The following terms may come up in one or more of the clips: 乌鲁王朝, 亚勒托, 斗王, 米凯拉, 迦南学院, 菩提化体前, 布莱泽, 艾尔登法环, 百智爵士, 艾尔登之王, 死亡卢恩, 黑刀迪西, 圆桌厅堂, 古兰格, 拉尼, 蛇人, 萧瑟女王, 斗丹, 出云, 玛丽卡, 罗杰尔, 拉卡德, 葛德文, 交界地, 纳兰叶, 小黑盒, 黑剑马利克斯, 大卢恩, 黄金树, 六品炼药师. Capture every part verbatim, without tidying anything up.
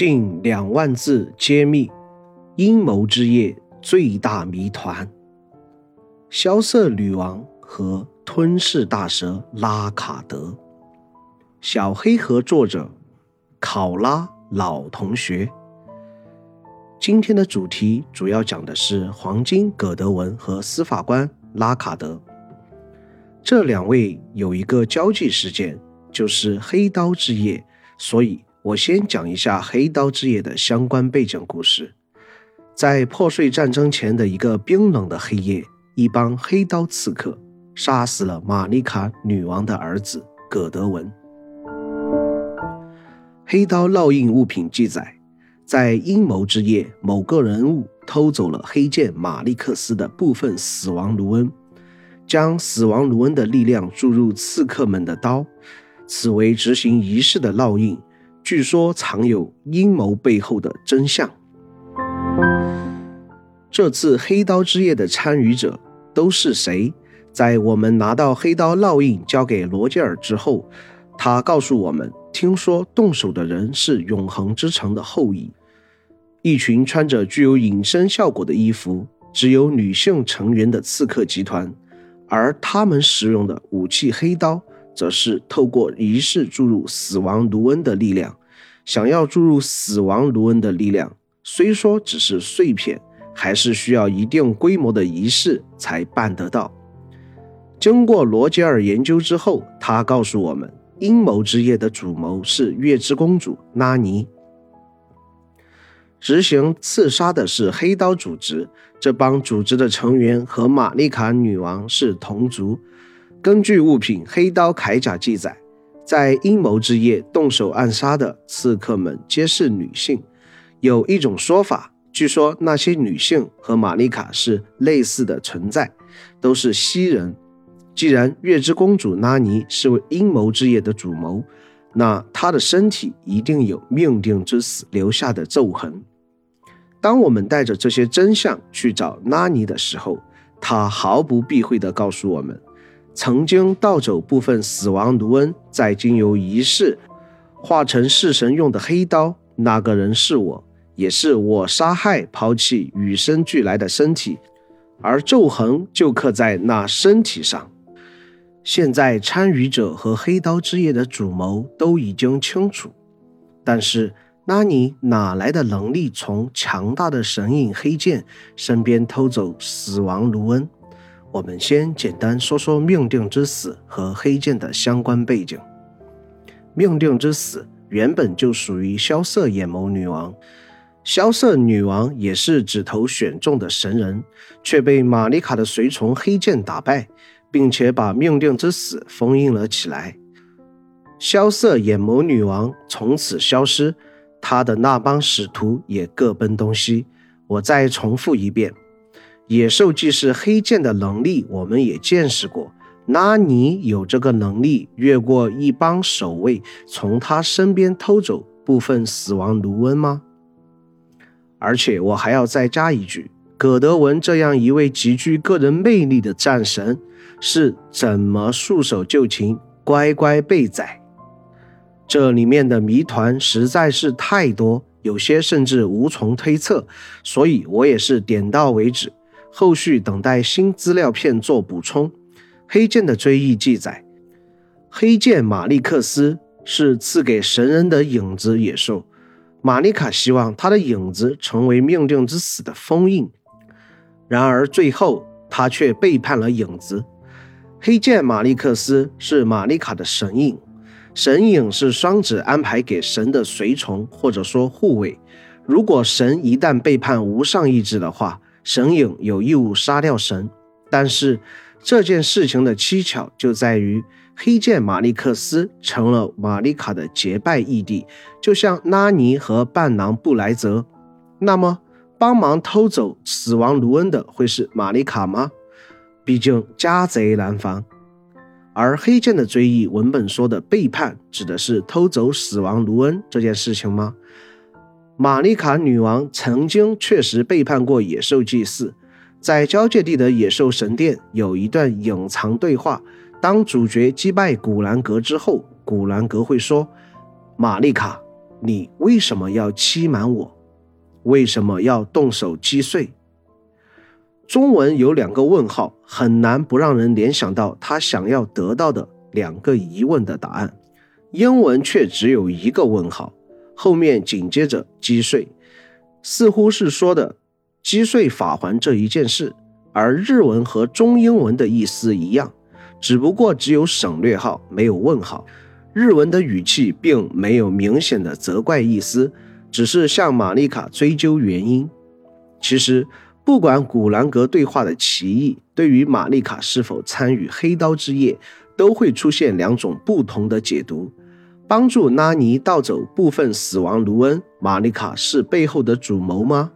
近两万字揭秘阴谋之夜最大谜团，萧瑟女王和吞噬大蛇拉卡德。小黑盒作者考拉老同学。今天的主题主要讲的是黄金葛德文和司法官拉卡德，这两位有一个交际事件，就是黑刀之夜，所以我先讲一下黑刀之夜的相关背景故事。在破碎战争前的一个冰冷的黑夜，一帮黑刀刺客杀死了玛丽卡女王的儿子葛德文。黑刀烙印物品记载，在阴谋之夜，某个人物偷走了黑剑马利克斯的部分死亡卢恩，将死亡卢恩的力量注入刺客们的刀，此为执行仪式的烙印，据说藏有阴谋背后的真相。这次黑刀之夜的参与者都是谁？在我们拿到黑刀烙印交给罗杰尔之后，他告诉我们，听说动手的人是永恒之城的后裔，一群穿着具有隐身效果的衣服，只有女性成员的刺客集团，而他们使用的武器黑刀则是透过仪式注入死亡卢恩的力量。想要注入死亡卢恩的力量，虽说只是碎片，还是需要一定规模的仪式才办得到。经过罗杰尔研究之后，他告诉我们，阴谋之夜的主谋是月之公主拉尼，执行刺杀的是黑刀组织，这帮组织的成员和玛丽卡女王是同族。根据物品黑刀铠甲记载，在阴谋之夜动手暗杀的刺客们皆是女性，有一种说法，据说那些女性和玛丽卡是类似的存在，都是西人。既然月之公主拉尼是为阴谋之夜的主谋，那她的身体一定有命定之死留下的皱痕。当我们带着这些真相去找拉尼的时候，她毫不避讳地告诉我们，曾经盗走部分死亡卢恩，再经由仪式化成弑神用的黑刀，那个人是我，也是我杀害抛弃与生俱来的身体，而皱痕就刻在那身体上。现在参与者和黑刀之夜的主谋都已经清楚，但是拉尼哪来的能力从强大的神影黑剑身边偷走死亡卢恩？我们先简单说说命定之死和黑剑的相关背景。命定之死原本就属于萧瑟眼眸女王，萧瑟女王也是指头选中的神人，却被玛丽卡的随从黑剑打败，并且把命定之死封印了起来。萧瑟眼眸女王从此消失，她的那帮使徒也各奔东西。我再重复一遍，野兽既是黑剑的能力我们也见识过，拉尼有这个能力越过一帮守卫从他身边偷走部分死亡卢恩吗？而且我还要再加一句，葛德文这样一位极具个人魅力的战神是怎么束手就擒乖乖被宰？这里面的谜团实在是太多，有些甚至无从推测，所以我也是点到为止，后续等待新资料片做补充。黑剑的追忆记载，黑剑马利克斯是赐给神人的影子野兽，玛丽卡希望她的影子成为命定之死的封印，然而最后她却背叛了影子。黑剑马利克斯是玛丽卡的神影，神影是双指安排给神的随从或者说护卫，如果神一旦背叛无上意志的话，神影有义务杀掉神。但是这件事情的蹊跷就在于，黑剑马利克斯成了玛丽卡的结拜义弟，就像拉尼和伴郎布莱泽。那么帮忙偷走死亡卢恩的会是玛丽卡吗？毕竟家贼难防。而黑剑的追忆文本说的背叛指的是偷走死亡卢恩这件事情吗？玛丽卡女王曾经确实背叛过野兽祭祀，在交界地的野兽神殿有一段隐藏对话，当主角击败古兰格之后，古兰格会说，玛丽卡，你为什么要欺瞒我？为什么要动手击碎？中文有两个问号，很难不让人联想到他想要得到的两个疑问的答案。英文却只有一个问号，后面紧接着击碎，似乎是说的击碎法环这一件事，而日文和中英文的意思一样，只不过只有省略号，没有问号。日文的语气并没有明显的责怪意思，只是向玛丽卡追究原因。其实不管古兰格对话的歧义对于玛丽卡是否参与黑刀之夜，都会出现两种不同的解读。帮助拉尼盗走部分死亡卢恩，玛丽卡是背后的主谋吗？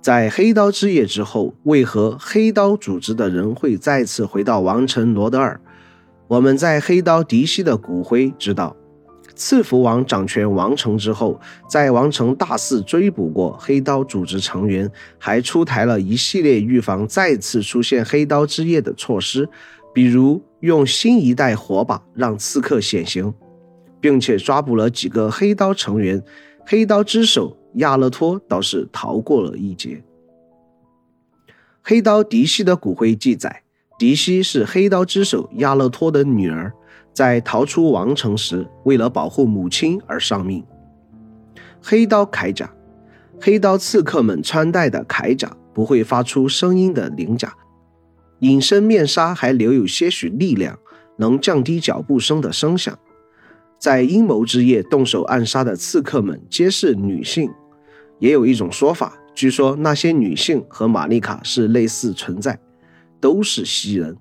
在黑刀之夜之后，为何黑刀组织的人会再次回到王城罗德尔？我们在黑刀迪西的骨灰知道，赐福王掌权王城之后，在王城大肆追捕过黑刀组织成员，还出台了一系列预防再次出现黑刀之夜的措施，比如用新一代火把让刺客显形，并且抓捕了几个黑刀成员。黑刀之首亚勒托倒是逃过了一劫。黑刀迪西的骨灰记载，迪西是黑刀之首亚勒托的女儿，在逃出王城时为了保护母亲而丧命。黑刀铠甲，黑刀刺客们穿戴的铠甲不会发出声音的鳞甲，隐身面纱还留有些许力量，能降低脚步声的声响。在阴谋之夜动手暗杀的刺客们皆是女性，也有一种说法，据说那些女性和玛丽卡是类似存在，都是西人。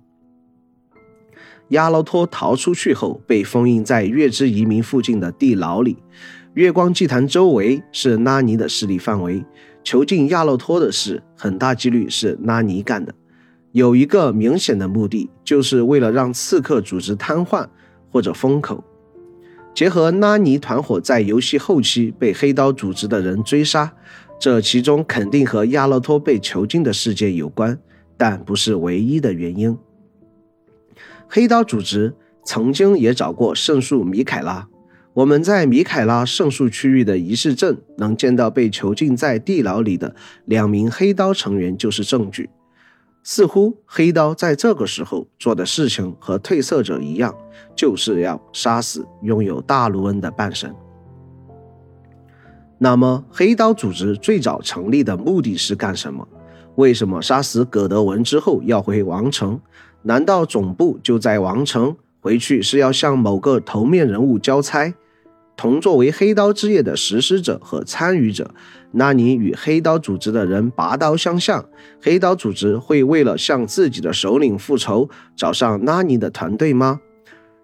亚劳托逃出去后被封印在月之移民附近的地牢里，月光祭坛周围是拉尼的势力范围，囚禁亚劳托的事很大几率是拉尼干的，有一个明显的目的，就是为了让刺客组织瘫痪或者封口。结合拉尼团伙在游戏后期被黑刀组织的人追杀，这其中肯定和亚勒托被囚禁的事件有关，但不是唯一的原因。黑刀组织曾经也找过圣树米凯拉，我们在米凯拉圣树区域的仪式镇能见到被囚禁在地牢里的两名黑刀成员就是证据。似乎黑刀在这个时候做的事情和褪色者一样，就是要杀死拥有大卢恩的半神。那么黑刀组织最早成立的目的是干什么？为什么杀死葛德文之后要回王城？难道总部就在王城，回去是要向某个头面人物交差？同作为黑刀之夜的实施者和参与者，拉尼与黑刀组织的人拔刀相向，黑刀组织会为了向自己的首领复仇找上拉尼的团队吗？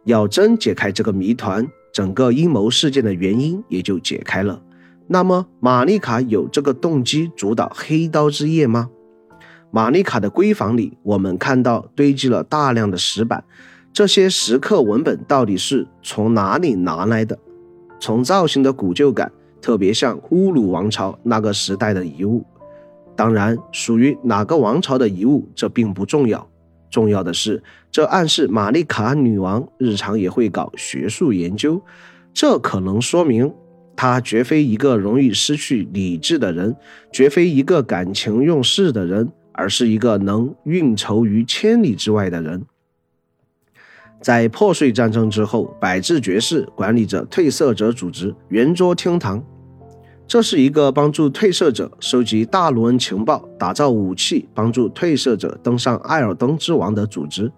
要真解开这个谜团，整个阴谋事件的原因也就解开了。那么玛丽卡有这个动机主导黑刀之夜吗？玛丽卡的闺房里我们看到堆积了大量的石板，这些石刻文本到底是从哪里拿来的？从造型的古旧感，特别像乌鲁王朝那个时代的遗物。当然，属于哪个王朝的遗物，这并不重要。重要的是，这暗示玛丽卡女王日常也会搞学术研究，这可能说明她绝非一个容易失去理智的人，绝非一个感情用事的人，而是一个能运筹于千里之外的人。在破碎战争之后，百智爵士管理着褪色者组织圆桌厅堂，这是一个帮助褪色者收集大卢恩情报、打造武器、帮助褪色者登上艾尔登之王的组织。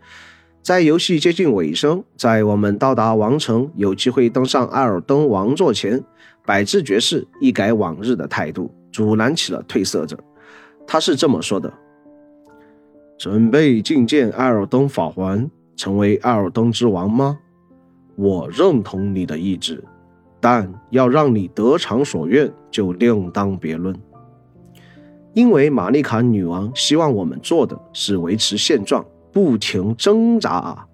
在游戏接近尾声，在我们到达王城有机会登上艾尔登王座前，百智爵士一改往日的态度，阻拦起了褪色者。他是这么说的：准备觐见艾尔登法环，成为艾尔登之王吗？我认同你的意志，但要让你得偿所愿就另当别论。因为玛丽卡女王希望我们做的是维持现状，不停挣扎啊，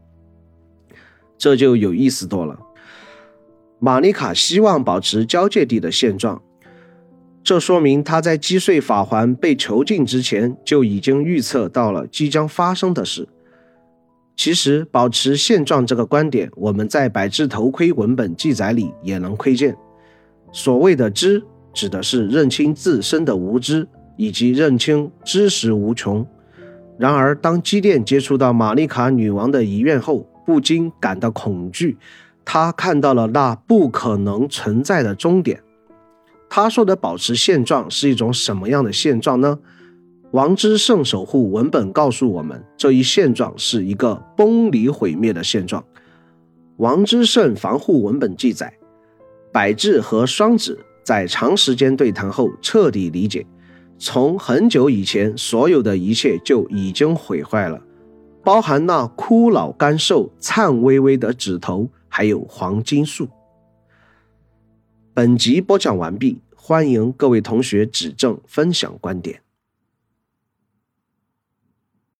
这就有意思多了。玛丽卡希望保持交界地的现状，这说明她在击碎法环被囚禁之前就已经预测到了即将发生的事。其实保持现状这个观点，我们在百智头盔文本记载里也能窥见。所谓的知，指的是认清自身的无知，以及认清知识无穷。然而，当基甸接触到玛丽卡女王的遗愿后，不禁感到恐惧。他看到了那不可能存在的终点。他说的保持现状是一种什么样的现状呢？王之圣守护文本告诉我们，这一现状是一个崩离毁灭的现状。王之圣防护文本记载，百智和双子在长时间对谈后彻底理解，从很久以前所有的一切就已经毁坏了，包含那枯老干瘦颤巍巍的指头，还有黄金树。本集播讲完毕，欢迎各位同学指正分享观点。